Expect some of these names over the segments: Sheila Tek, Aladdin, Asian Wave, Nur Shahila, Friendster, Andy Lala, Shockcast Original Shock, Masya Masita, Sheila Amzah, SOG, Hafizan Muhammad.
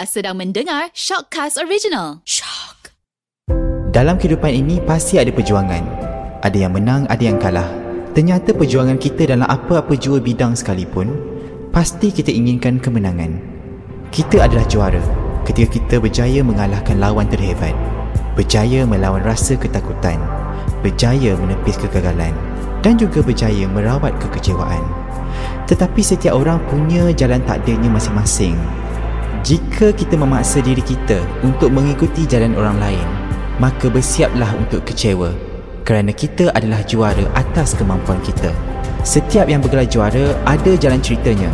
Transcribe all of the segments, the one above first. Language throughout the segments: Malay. Anda sedang mendengar Shockcast Original Shock. Dalam kehidupan ini pasti ada perjuangan. Ada yang menang, ada yang kalah. Ternyata perjuangan kita dalam apa-apa jua bidang sekalipun, pasti kita inginkan kemenangan. Kita adalah juara ketika kita berjaya mengalahkan lawan terhebat, berjaya melawan rasa ketakutan, berjaya menepis kegagalan dan juga berjaya merawat kekecewaan. Tetapi setiap orang punya jalan takdirnya masing-masing. Jika kita memaksa diri kita untuk mengikuti jalan orang lain, maka bersiaplah untuk kecewa, kerana kita adalah juara atas kemampuan kita. Setiap yang bergelar juara ada jalan ceritanya.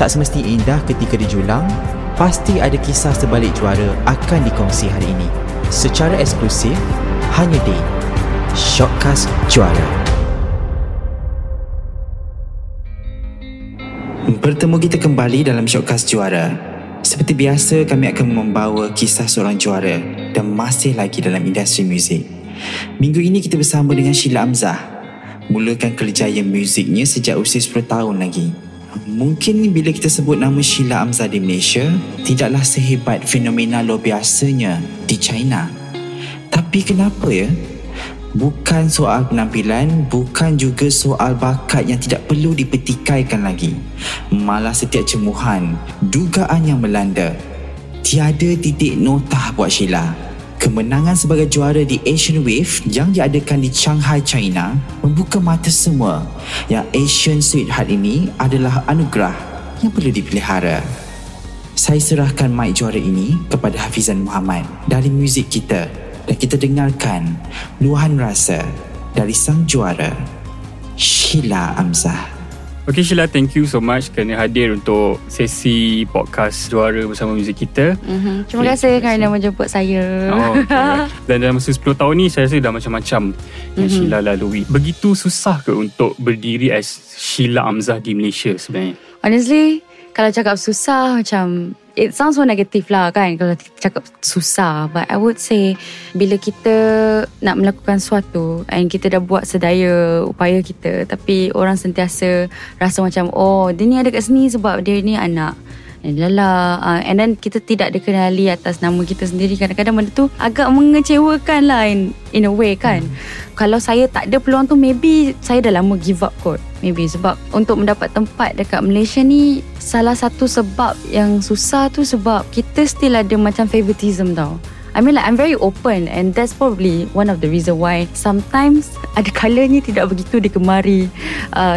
Tak semestinya indah ketika dijulang, pasti ada kisah sebalik juara akan dikongsi hari ini secara eksklusif hanya di Shockcast Juara. Bertemu kita kembali dalam Shockcast Juara. Seperti biasa, kami akan membawa kisah seorang juara dan masih lagi dalam industri muzik. Minggu ini kita bersama dengan Sheila Amzah. Mulakan kerjaya muziknya sejak usia 10 tahun lagi. Mungkin bila kita sebut nama Sheila Amzah di Malaysia, tidaklah sehebat fenomena luar biasanya di China. Tapi kenapa ya? Bukan soal penampilan, bukan juga soal bakat yang tidak perlu dipertikaikan lagi. Malah setiap cemuhan, dugaan yang melanda, tiada titik notah buat Sheila. Kemenangan sebagai juara di Asian Wave yang diadakan di Shanghai, China, membuka mata semua yang Asian Sweetheart ini adalah anugerah yang perlu dipelihara. Saya serahkan mic juara ini kepada Hafizan Muhammad dari muzik kita. Dan kita dengarkan luahan rasa dari sang juara, Sheila Amzah. Okay Sheila, thank you so much kerana hadir untuk sesi podcast juara bersama muzik kita. Terima kasih kerana menjemput saya. Dan dalam masa 10 tahun ni, saya rasa dah macam-macam yang Sheila lalui. Begitu susah ke untuk berdiri as Sheila Amzah di Malaysia sebenarnya? Honestly, kalau cakap susah macam, it sounds so negative lah kan kalau cakap susah, but I would say bila kita nak melakukan sesuatu and kita dah buat sedaya upaya kita, tapi orang sentiasa rasa macam, oh dia ni ada kat sini sebab dia ni anak and then kita tidak dikenali atas nama kita sendiri. Kadang-kadang benda tu agak mengecewakan lah in a way kan. Kalau saya tak ada peluang tu, maybe saya dah lama give up kot. Maybe sebab untuk mendapat tempat dekat Malaysia ni, salah satu sebab yang susah tu sebab kita still ada macam favoritism tau. I mean like I'm very open, and that's probably one of the reason why sometimes ada kalanya tidak begitu digemari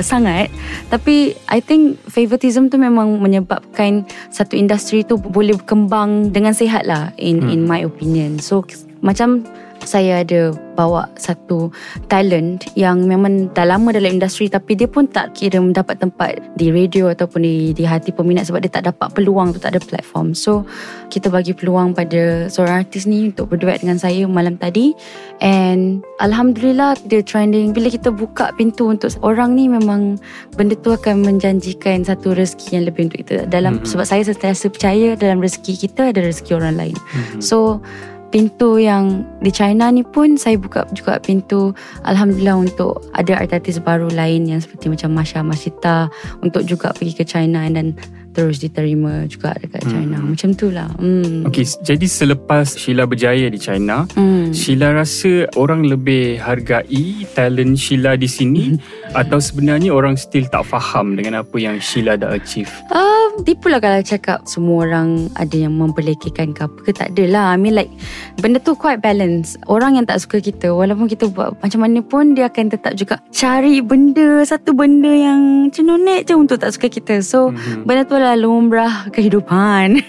sangat. Tapi I think favoritism tu memang menyebabkan satu industri tu boleh berkembang dengan sihat lah in my opinion. So macam saya ada bawa satu talent yang memang dah lama dalam industri, tapi dia pun tak kira mendapat tempat di radio ataupun di hati peminat sebab dia tak dapat peluang tu, tak ada platform. So kita bagi peluang pada seorang artis ni untuk berduet dengan saya malam tadi, and Alhamdulillah dia trending. Bila kita buka pintu untuk orang ni, memang benda tu akan menjanjikan satu rezeki yang lebih untuk kita dalam, sebab saya sentiasa percaya dalam rezeki kita ada rezeki orang lain. So pintu yang di China ni pun saya buka juga pintu, Alhamdulillah, untuk ada artis baru lain yang seperti macam Masya Masita untuk juga pergi ke China dan terus diterima juga dekat China. Macam tu lah. Okay, jadi selepas Sheila berjaya di China, Sheila rasa orang lebih hargai talent Sheila di sini, atau sebenarnya orang still tak faham dengan apa yang Sheila dah achieve? Tipulah kalau cakap semua orang ada yang memperlekehkan ke apa ke, tak adalah. I mean like benda tu quite balance. Orang yang tak suka kita, walaupun kita buat macam mana pun, dia akan tetap juga cari benda, satu benda yang cenonek je untuk tak suka kita. So benda tu adalah lumrah kehidupan.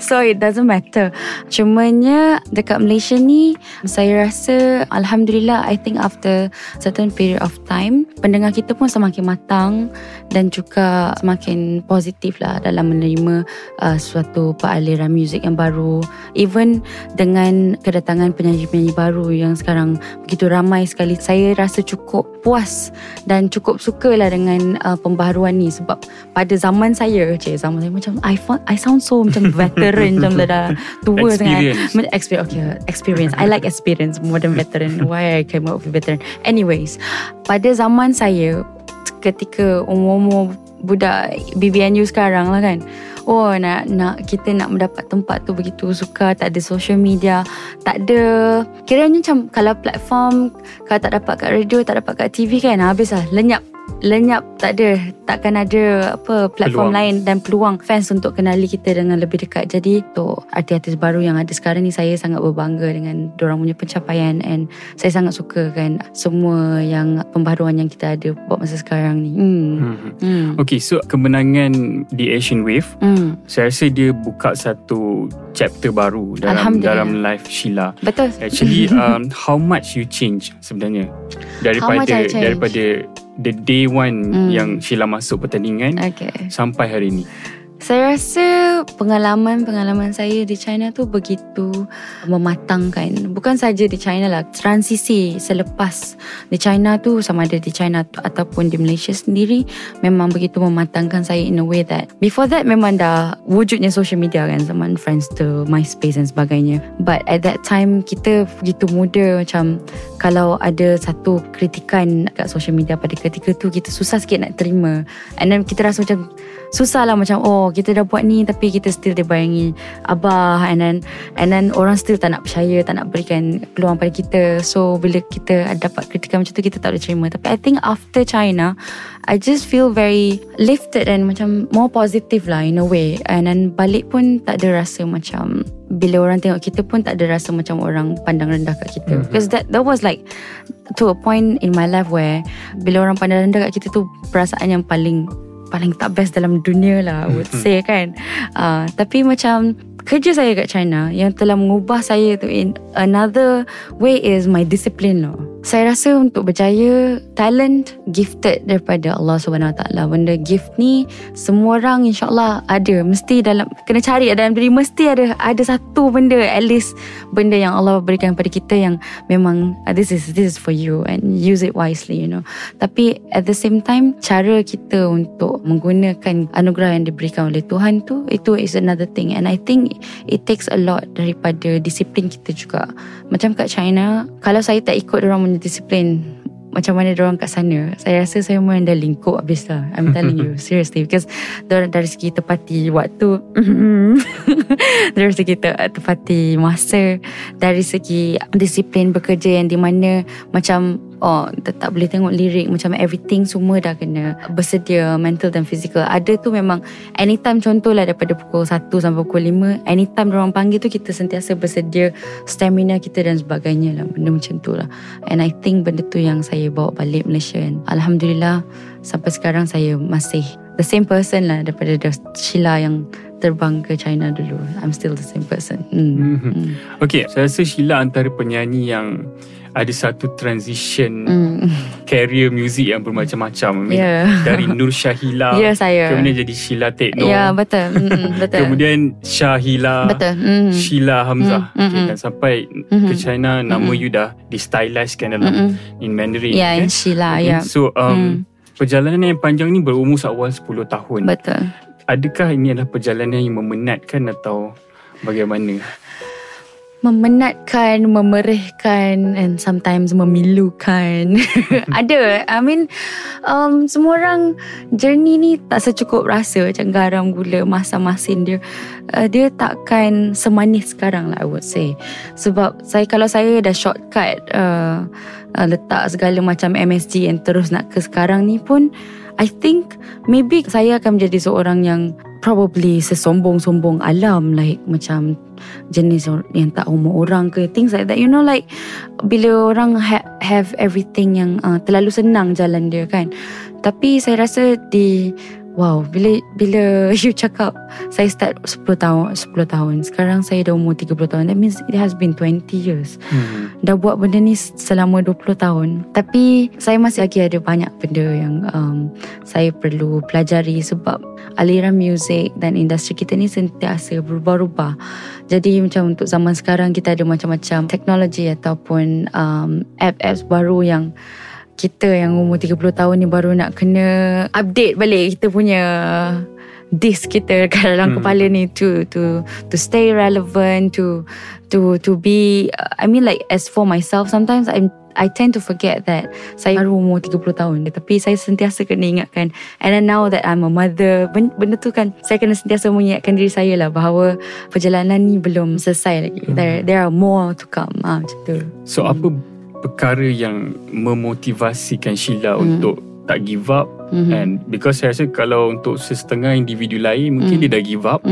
So it doesn't matter. Cumanya dekat Malaysia ni, saya rasa Alhamdulillah, I think after certain period of time, pendengar kita pun semakin matang dan juga semakin positif lah dalam menerima suatu peraliran muzik yang baru. Even dengan kedatangan penyanyi-penyanyi baru yang sekarang begitu ramai sekali, saya rasa cukup puas dan cukup sukalah dengan pembaharuan ni. Sebab pada zaman saya macam I sound so macam veteran, macam dah tua sangat. Experience. I like experience more than veteran. Why I came up with veteran? Anyways, pada zaman saya ketika umur-umur budak BBNU sekarang lah kan, oh nak kita nak mendapat tempat tu begitu sukar, tak ada social media, tak ada. Kiranya macam kalau platform, kalau tak dapat kat radio, tak dapat kat TV kan, habis lah, lenyap, tak ada, takkan ada apa platform peluang lain dan peluang fans untuk kenali kita dengan lebih dekat. Jadi untuk artis-artis baru yang ada sekarang ni, saya sangat berbangga dengan diorang punya pencapaian, and saya sangat suka kan semua yang pembaruan yang kita ada buat masa sekarang ni. Okay, so kemenangan di Asian Wave, saya rasa dia buka satu chapter baru dalam life Sheila. Betul. Actually how much you change sebenarnya daripada the day one yang Sheila masuk pertandingan sampai hari ini? Saya rasa pengalaman saya di China tu begitu mematangkan. Bukan saja di China lah, transisi selepas di China tu, sama ada di China ataupun di Malaysia sendiri, memang begitu mematangkan saya in a way that before that memang dah wujudnya social media kan, zaman Friendster, MySpace dan sebagainya. But at that time kita begitu muda, macam kalau ada satu kritikan kat social media pada ketika tu, kita susah sikit nak terima. And then kita rasa macam susah lah, macam oh kita dah buat ni tapi kita still dibayangi abah, and then orang still tak nak percaya, tak nak berikan peluang pada kita. So bila kita dapat kritikan macam tu, kita tak boleh terima. Tapi I think after China, I just feel very lifted and macam more positive lah in a way. And then balik pun tak ada rasa macam bila orang tengok kita pun tak ada rasa macam orang pandang rendah kat kita. Because that was like to a point in my life where bila orang pandang rendah kat kita tu perasaan yang paling tak best dalam dunia lah, I would say kan. Tapi macam kerja saya kat China yang telah mengubah saya tu in another way is my discipline lah. Saya rasa untuk berjaya, talent gifted daripada Allah SWT. Benda gift ni semua orang insyaAllah ada. Mesti dalam, kena cari dalam diri, mesti ada satu benda, at least benda yang Allah berikan kepada kita yang memang this is for you and use it wisely, you know. Tapi at the same time, cara kita untuk menggunakan anugerah yang diberikan oleh Tuhan tu, itu is another thing. And I think it takes a lot daripada disiplin kita juga. Macam kat China, kalau saya tak ikut orang disiplin macam mana diorang kat sana, saya rasa saya memang dah lingkup habis lah. I'm telling you seriously, because dari segi tepati waktu, dari segi tepati masa, dari segi disiplin bekerja yang di mana macam tak boleh tengok lirik, macam everything semua dah kena bersedia, mental dan fizikal. Ada tu memang anytime, contohlah daripada pukul 1 sampai pukul 5, anytime diorang panggil tu kita sentiasa bersedia, stamina kita dan sebagainya lah, benda macam tu lah. And I think benda tu yang saya bawa balik Malaysia, and Alhamdulillah sampai sekarang saya masih the same person lah daripada Sheila yang terbang ke China dulu. I'm still the same person. Okay, saya rasa Sheila antara penyanyi yang ada satu transition career music yang bermacam-macam. Dari Nur Shahila, kemudian jadi Sheila Tek, betul. Kemudian Shahila, Sheila Amzah, dan sampai ke China, nama you dah di-stylizekan dalam in Mandarin, in Sheila, So perjalanan yang panjang ni berumur seawal 10 tahun. Betul. Adakah ini adalah perjalanan yang memenatkan atau bagaimana? Memenatkan, memerihkan, and sometimes memilukan. Ada. I mean, semua orang journey ni tak secukup rasa. Macam garam, gula, masam-masin dia. Dia takkan semanis sekarang lah, I would say. Sebab kalau saya dah shortcut, letak segala macam MSG and terus nak ke sekarang ni pun, I think maybe saya akan menjadi seorang yang probably sesombong-sombong alam, like macam jenis yang tak umur orang ke, things like that, you know, like bila orang have everything yang terlalu senang jalan dia kan. Tapi saya rasa bila you cakap saya start 10 tahun, sekarang saya dah umur 30 tahun, that means it has been 20 years. Dah buat benda ni selama 20 tahun, tapi saya masih lagi ada banyak benda yang saya perlu pelajari, sebab aliran muzik dan industri kita ni sentiasa berubah-ubah. Jadi macam untuk zaman sekarang kita ada macam-macam teknologi ataupun apps baru yang kita yang umur 30 tahun ni baru nak kena update balik kita punya disk kita kat dalam kepala ni to stay relevant, to be, I mean, like as for myself, sometimes I'm I tend to forget that saya baru umur 30 tahun. Tapi saya sentiasa kena ingatkan. And then now that I'm a mother, benda tu kan, saya kena sentiasa mengingatkan diri saya lah bahawa perjalanan ni belum selesai lagi. There are more to come. Macam tu. So apa perkara yang memotivasikan Sheila untuk tak give up? And because saya rasa kalau untuk sesetengah individu lain mungkin dia dah give up,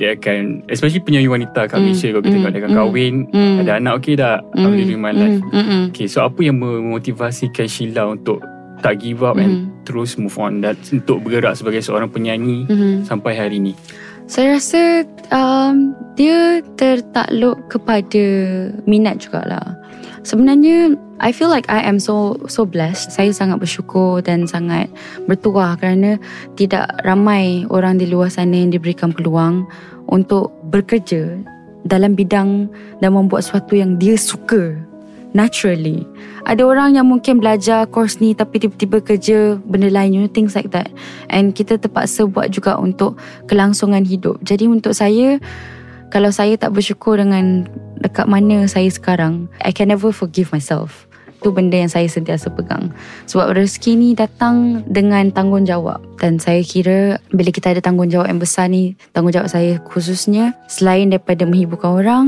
dia akan, especially penyanyi wanita kat Malaysia, kalau kita katakan kahwin, ada anak, okay dah, I'm living my life. Okay, so apa yang memotivasikan Sheila untuk tak give up and terus move on dan untuk bergerak sebagai seorang penyanyi sampai hari ini? Saya rasa dia tertakluk kepada minat jugalah. Sebenarnya I feel like I am so blessed. Saya sangat bersyukur dan sangat bertuah kerana tidak ramai orang di luar sana yang diberikan peluang untuk bekerja dalam bidang dan membuat sesuatu yang dia suka naturally. Ada orang yang mungkin belajar course ni tapi tiba-tiba kerja benda lain, you know, things like that. And kita terpaksa buat juga untuk kelangsungan hidup. Jadi untuk saya, kalau saya tak bersyukur dengan dekat mana saya sekarang, I can never forgive myself. Itu benda yang saya sentiasa pegang. Sebab rezeki ni datang dengan tanggungjawab. Dan saya kira bila kita ada tanggungjawab yang besar ni, tanggungjawab saya khususnya, selain daripada menghiburkan orang,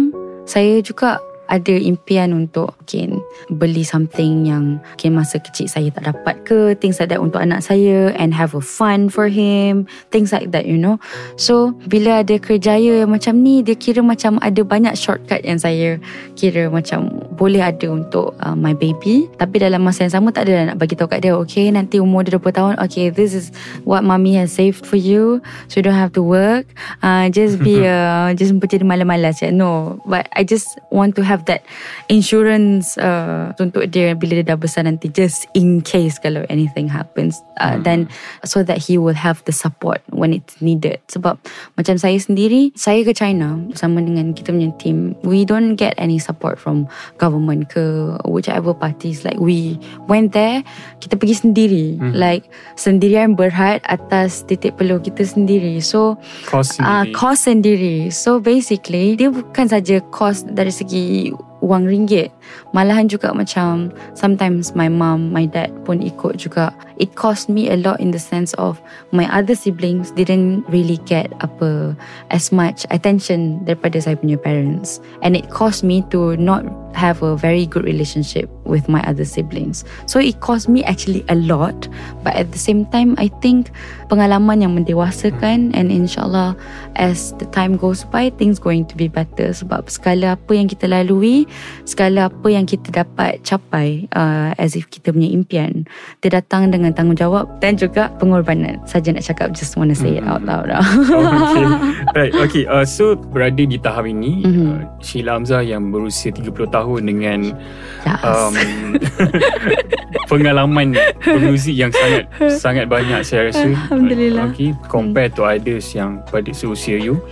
saya juga ada impian untuk mungkin beli something yang mungkin masa kecil saya tak dapat ke, things like that untuk anak saya, and have a fun for him, things like that, you know. So bila ada kerjaya yang macam ni, dia kira macam ada banyak shortcut yang saya kira macam boleh ada untuk my baby. Tapi dalam masa yang sama tak ada nak bagi tahu kat dia, okay nanti umur dia 20 tahun, okay this is what mommy has saved for you, so you don't have to work, just jadi malas-malas ya. No, but I just want to have that insurance untuk dia bila dia dah besar nanti, just in case kalau anything happens, then so that he will have the support when it's needed. Sebab macam saya sendiri, saya ke China bersama dengan kita punya team, we don't get any support from government ke whichever parties. Like we went there, kita pergi sendiri, like sendirian berhad atas titik peluh kita sendiri. So cost sendiri. So basically dia bukan saja cost dari segi wang ringgit, malahan juga macam sometimes my mom, my dad pun ikut juga. It cost me a lot in the sense of my other siblings didn't really get apa as much attention daripada saya punya parents, and it cost me to not have a very good relationship with my other siblings. So it cost me actually a lot, but at the same time I think pengalaman yang mendewasakan, and insyaAllah as the time goes by things going to be better. Sebab segala apa yang kita lalui, segala apa yang kita dapat capai as if kita punya impian, dia datang dengan tanggungjawab dan juga pengorbanan. Saja nak cakap, just want to say it out loud. Okay, right, okay. So berada di tahap ini, Sheila Amzah yang berusia 30 tahun dengan pengalaman pemuzik yang sangat banyak, saya rasa. Alhamdulillah. Okay, compare to others yang pada seusia you,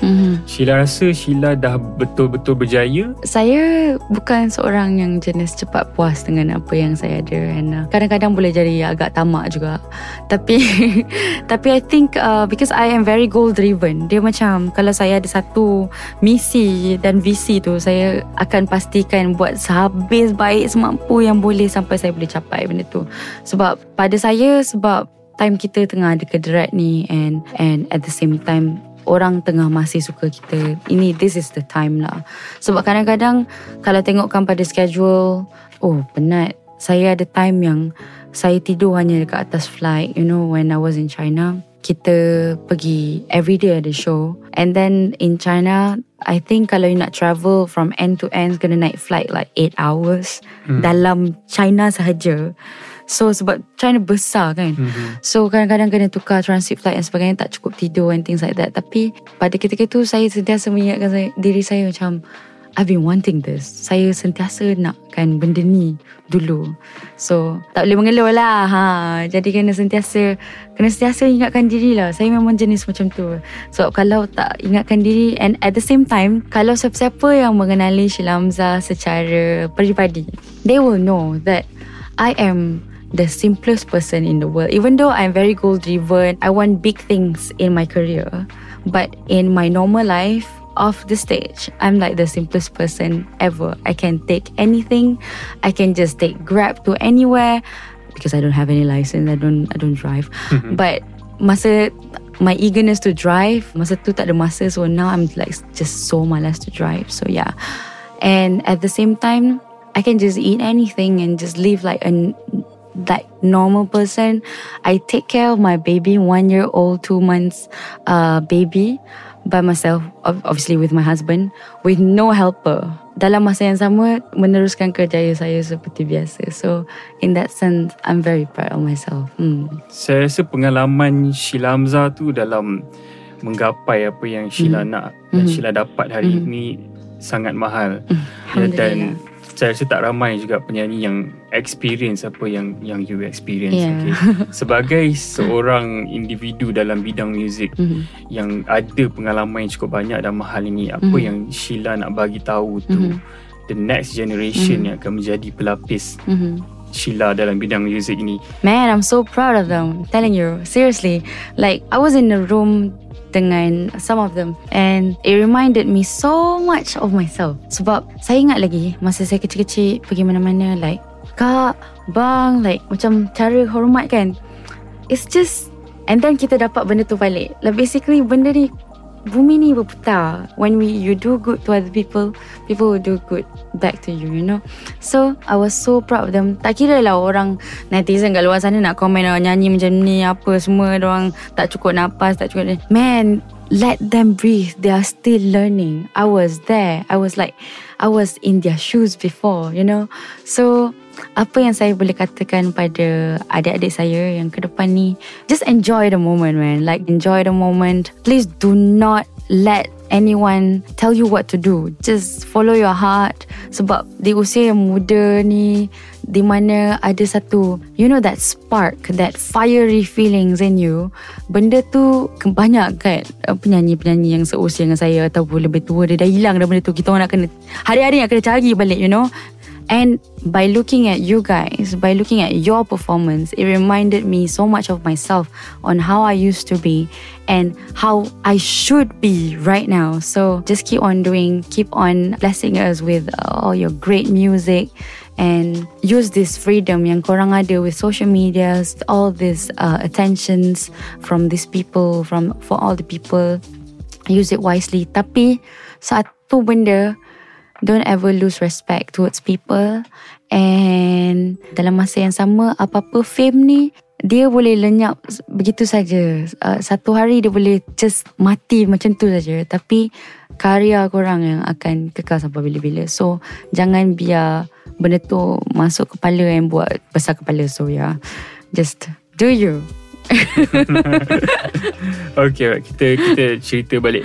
Sheila rasa Sheila dah betul-betul berjaya. Saya bukan seorang yang jenis cepat puas dengan apa yang saya ada, and kadang-kadang boleh jadi agak tamak juga. Tapi I think because I am very goal driven, dia macam kalau saya ada satu misi dan visi tu, saya akan pastikan buat sehabis baik semampu yang boleh sampai saya boleh capai benda tu. Sebab pada saya, sebab time kita tengah ada kederat ni, and at the same time orang tengah masih suka kita. Ini, this is the time lah. Sebab kadang-kadang kalau tengokkan pada schedule, oh penat. Saya ada time yang saya tidur hanya dekat atas flight, you know, when I was in China. Kita pergi everyday ada show. And then in China, I think kalau you nak travel from end to end, kena naik flight like 8 hours dalam China sahaja. So sebab China besar kan, so kadang-kadang kena tukar transit flight dan sebagainya, tak cukup tidur and things like that. Tapi pada ketika itu saya sentiasa mengingatkan diri saya macam, I've been wanting this. Saya sentiasa nakkan benda ni dulu. So tak boleh mengeluh lah. Jadi kena sentiasa ingatkan diri lah. Saya memang jenis macam tu. So kalau tak ingatkan diri, and at the same time, kalau siapa-siapa yang mengenali Sheila Amzah secara peribadi, they will know that I am the simplest person in the world. Even though I'm very goal driven, I want big things in my career, but in my normal life, off the stage, I'm like the simplest person ever. I can take anything. I can just take Grab to anywhere because I don't have any license. I don't drive. Mm-hmm. But masa my eagerness to drive, masa tu tak ada masa. So now I'm like just so malas to drive. So yeah. And at the same time, I can just eat anything and just live like a normal person. I take care of my baby, 1-year-old, 2 months baby, by myself, obviously with my husband, with no helper. Dalam masa yang sama, meneruskan kerjaya saya seperti biasa. So, in that sense, I'm very proud of myself. Saya rasa pengalaman Sheila Amzah tu dalam menggapai apa yang Sheila nak dan Sheila dapat hari ini sangat mahal. Dan saya rasa tak ramai juga penyanyi yang experience apa yang you experience. Yeah. Okay. Sebagai seorang individu dalam bidang muzik yang ada pengalaman yang cukup banyak dan mahal ini, apa yang Sheila nak bagi tahu tu the next generation yang akan menjadi pelapis Sheila dalam bidang muzik ini? Man, I'm so proud of them. I'm telling you, seriously. Like, I was in a room dengan some of them and it reminded me so much of myself. Sebab saya ingat lagi masa saya kecil-kecil pergi mana-mana, like kak, bang, like macam cara hormat kan. It's just, and then kita dapat benda tu balik. Like basically benda ni, bumi ni berputar. When you do good to other people, people will do good back to you, you know. So I was so proud of them. Tak kira lah orang netizen kat luar sana nak komen, nyanyi macam ni apa semua, diorang tak cukup nafas, tak cukup. Man, let them breathe. They are still learning. I was there. I was in their shoes before, you know. So apa yang saya boleh katakan pada adik-adik saya yang ke depan ni, just enjoy the moment, man. Like, enjoy the moment. Please do not let anyone tell you what to do. Just follow your heart. Sebab di usia yang muda ni, di mana ada satu, you know, that spark, that fiery feelings in you. Benda tu banyak kan penyanyi-penyanyi yang seusia dengan saya ataupun lebih tua, dia dah hilang dah benda tu. Kita orang nak kena hari-hari nak kena cari balik, you know. And by looking at you guys, by looking at your performance, it reminded me so much of myself on how I used to be and how I should be right now. So just keep on blessing us with all your great music and use this freedom yang korang ada with social media, all these attentions from these people, for all the people. Use it wisely. Tapi satu benda, don't ever lose respect towards people. And dalam masa yang sama, apa-apa fame ni, dia boleh lenyap begitu saja. Satu hari dia boleh just mati macam tu saja. Tapi karya korang yang akan kekal sampai bila-bila. So jangan biar benda tu masuk kepala and buat besar kepala. So yeah, just do you. Okay, kita cerita balik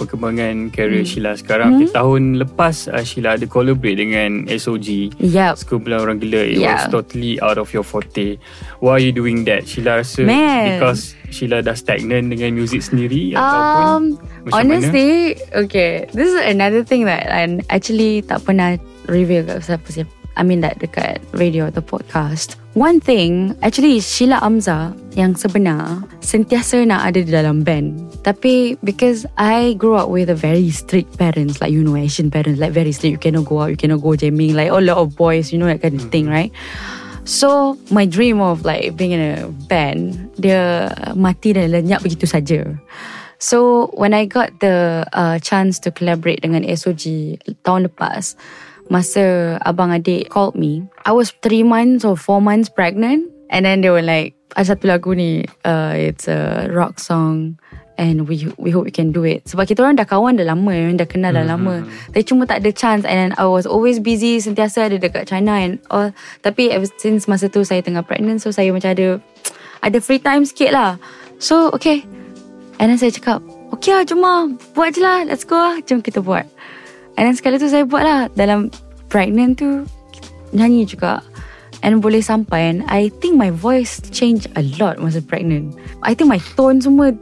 perkembangan karier Sheila sekarang. Tahun lepas Sheila ada collaborate dengan SOG, Sekumpulan Orang Gila. It was totally out of your forte. Why are you doing that, Sheila? Rasa because Sheila dah stagnant dengan music sendiri ataupun honestly mana? Okay, this is another thing that I actually tak pernah reveal kat siapa-siapa, I mean that dekat radio atau podcast. One thing, actually Sheila Amzah yang sebenar sentiasa nak ada di dalam band. Tapi because I grew up with a very strict parents, like, you know, Asian parents, like very strict. You cannot go out, you cannot go jamming, like a lot of boys, you know, that kind of thing, right? So my dream of like being in a band, dia mati dan lenyap begitu saja. So when I got the chance to collaborate dengan SOG tahun lepas, masa abang adik called me, I was 3 months or 4 months pregnant. And then they were like, ada satu lagu ni, it's a rock song and we hope we can do it. Sebab kita orang dah kawan dah lama, dah kenal dah lama, tapi cuma tak ada chance. And then I was always busy, sentiasa ada dekat China and all. Tapi ever since masa tu saya tengah pregnant, so saya macam ada free time sikit lah. So okay, and then saya cakap, okay lah, jom lah, buat je lah, let's go lah, jom kita buat. And then sekali tu saya buat lah. Dalam pregnant tu nyanyi juga, and boleh sampai. And I think my voice changed a lot masa pregnant. I think my tone semua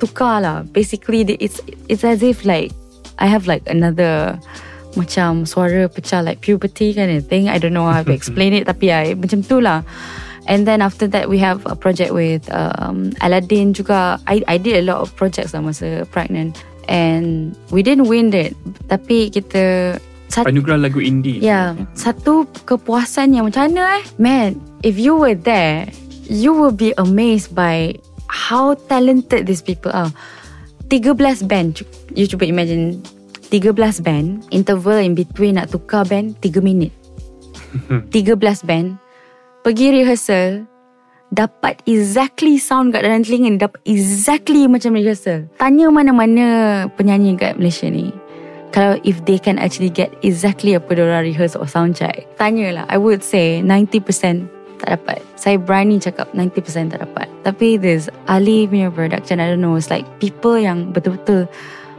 tukar lah. Basically it's as if like I have like another macam suara pecah, like puberty kind of thing. I don't know how to explain it, tapi macam tu lah. And then after that we have a project with Aladdin juga. I did a lot of projects lah masa pregnant. And we didn't win it, tapi kita anugerah lagu indie. Yeah, satu kepuasan yang macam mana Man, if you were there, you will be amazed by how talented these people are. 13 band. You cuba imagine 13 band, interval in between nak tukar band 3 minit. 13 band pergi rehearsal, dapat exactly sound kat dalam telinga ni, dapat exactly macam rehearsal. Tanya mana-mana penyanyi kat Malaysia ni, kalau if they can actually get exactly apa diorang rehearse or sound check, tanyalah. I would say 90% tak dapat. Saya berani cakap 90% tak dapat. Tapi this Ali punya production, I don't know, it's like people yang betul-betul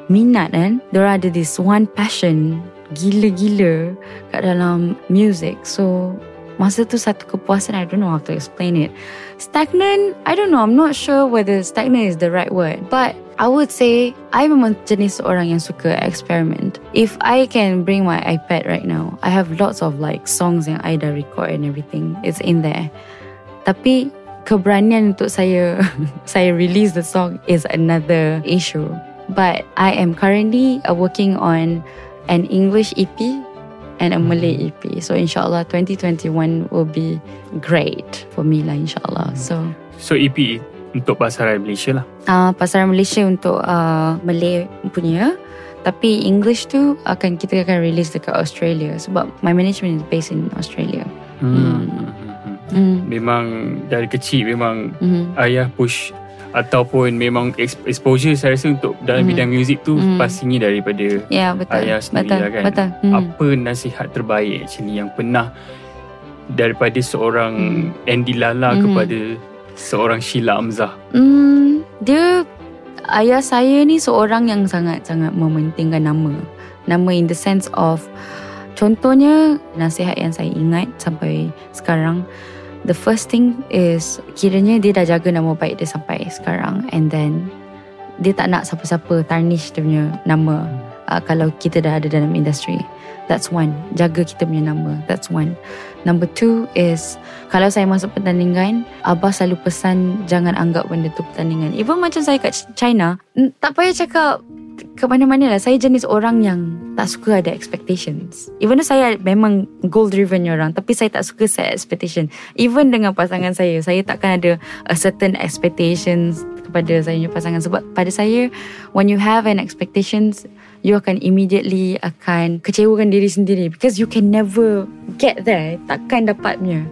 minat kan, diorang ada this one passion gila-gila kat dalam music. So masa tu satu kepuasan, I don't know how to explain it. Stagnant, I don't know, I'm not sure whether stagnant is the right word, but I would say I memang jenis orang yang suka experiment. If I can bring my iPad right now, I have lots of like songs yang I dah record and everything, it's in there. Tapi keberanian untuk saya saya release the song is another issue. But I am currently working on an English EP and a Malay EP. So insyaAllah 2021 will be great for me lah, insyaAllah. So EP untuk pasaran Malaysia lah. Pasaran Malaysia untuk Malay punya. Tapi English tu kita akan release dekat Australia, sebab my management is based in Australia. Memang dari kecil memang ayah push, ataupun memang exposure saya rasa untuk dalam bidang muzik tu pastinya daripada ayah sendiri lah kan. Apa nasihat terbaik actually yang pernah daripada seorang Andy Lala kepada seorang Sheila Amzah? Dia, ayah saya ni seorang yang sangat-sangat mementingkan nama in the sense of, contohnya nasihat yang saya ingat sampai sekarang, the first thing is, kiranya dia dah jaga nama baik dia sampai sekarang, and then dia tak nak siapa-siapa tarnish dia punya nama kalau kita dah ada dalam industri. That's one, jaga kita punya nama. That's one. Number two is, kalau saya masuk pertandingan, Abah selalu pesan jangan anggap benda tu pertandingan. Even macam saya kat China, tak payah cakap ke mana-mana lah, saya jenis orang yang tak suka ada expectations. Even though saya memang goal driven orang, tapi saya tak suka set expectation. Even dengan pasangan saya takkan ada a certain expectations kepada saya punya pasangan. Sebab pada saya, when you have an expectations, you akan immediately akan kecewakan diri sendiri, because you can never get there, takkan dapatnya.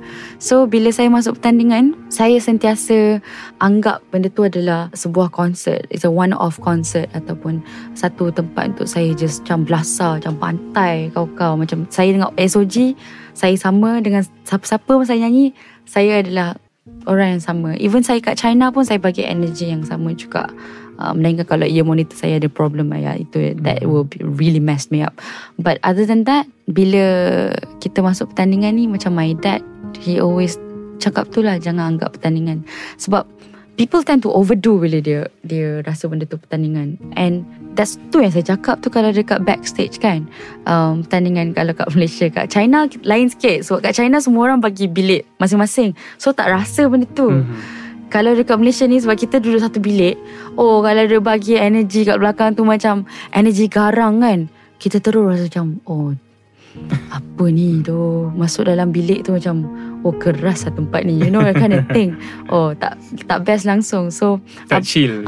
So bila saya masuk pertandingan, saya sentiasa anggap benda tu adalah sebuah concert, it's a one-off concert, ataupun satu tempat untuk saya just macam belasah, macam pantai kau-kau. Macam saya tengok SOG, saya sama dengan siapa-siapa pun saya nyanyi, saya adalah orang yang sama. Even saya kat China pun saya bagi energy yang sama juga. Melainkan kalau ear monitor saya ada problem, ya, itu that will really mess me up. But other than that, bila kita masuk pertandingan ni, macam my dad, he always cakap tu lah, jangan anggap pertandingan. Sebab people tend to overdo bila dia rasa benda tu pertandingan. And that's tu yang saya cakap tu kalau dekat backstage kan. Pertandingan kalau kat Malaysia, kat China lain sikit. Sebab kat China semua orang bagi bilik masing-masing, so tak rasa benda tu. Kalau dekat Malaysia ni, sebab kita duduk satu bilik, oh kalau dia bagi energy kat belakang tu macam energy garang kan, kita terus rasa macam, oh apa ni tu, masuk dalam bilik tu macam, oh keras lah tempat ni, you know that kind of thing. Oh tak best langsung. So tak chill.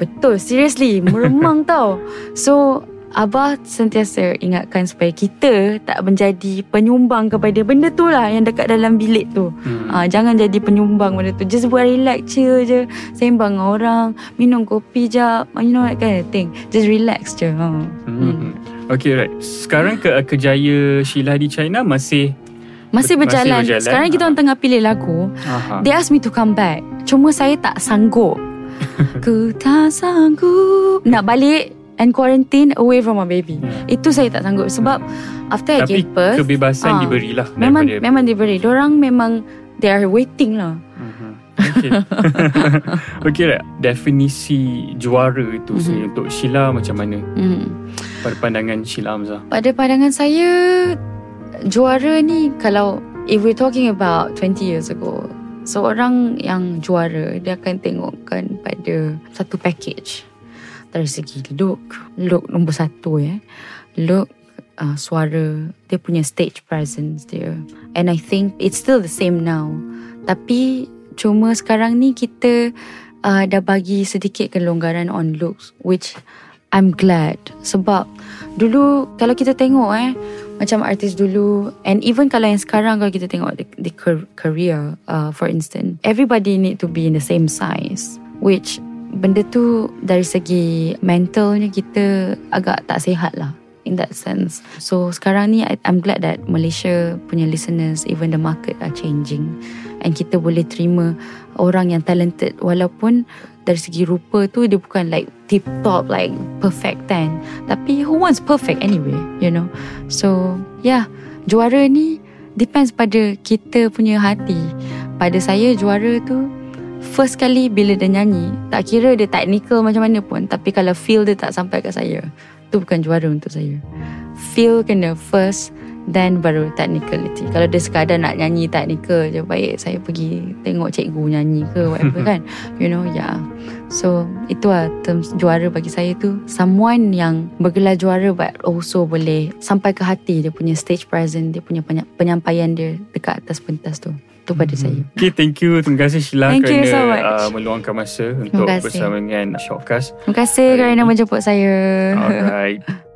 Betul, seriously meremang tau. So Abah sentiasa ingatkan supaya kita tak menjadi penyumbang kepada benda tu lah yang dekat dalam bilik tu. Jangan jadi penyumbang benda tu. Just buat relax, chill je, sembang dengan orang, minum kopi jap, you know that kind of thing. Just relax je. Okay, right. Sekarang kerjaya Sheila di China masih berjalan. Sekarang kita orang tengah pilih lagu. They asked me to come back, cuma saya tak sanggup. Ku tak sanggup nak balik and quarantine away from my baby. Itu saya tak sanggup. Sebab after I gave birth, tapi kebebasan diberilah. Memang diberi. Diorang memang, they are waiting lah. Okay. Okay lah. Definisi juara itu sendiri untuk Sheila macam mana? Pada pandangan Sheila Amzah, pada pandangan saya, juara ni, kalau if we're talking about 20 years ago, seorang yang juara, dia akan tengokkan pada satu package. dari segi look nombor satu ya. Look, suara, dia punya stage presence dia. And I think it's still the same now. Tapi cuma sekarang ni kita dah bagi sedikit kelonggaran on looks, which I'm glad. Sebab dulu kalau kita tengok macam artis dulu, and even kalau yang sekarang, kalau kita tengok the career, for instance, everybody need to be in the same size, which benda tu dari segi mentalnya kita agak tak sihat lah in that sense. So sekarang ni I'm glad that Malaysia punya listeners, even the market are changing, and kita boleh terima orang yang talented walaupun dari segi rupa tu dia bukan like tip top, like perfect kan, tapi who wants perfect anyway, you know. So yeah, juara ni depends pada kita punya hati. Pada saya juara tu first kali bila dia nyanyi, tak kira dia technical macam mana pun, tapi kalau feel dia tak sampai kat saya, itu bukan juara untuk saya. Feel kena first, then baru technicality. Kalau dia sekadar nak nyanyi technical je, baik saya pergi tengok cikgu nyanyi ke whatever kan, you know, yeah. So itulah terms juara bagi saya tu, someone yang bergelar juara but also boleh sampai ke hati, dia punya stage presence, dia punya penyampaian dia dekat atas pentas tu. Itu pada saya. Okay, thank you. Terima kasih Sheila kerana so meluangkan masa untuk bersama dengan Shockcast. Terima kasih kerana menjemput saya. Alright.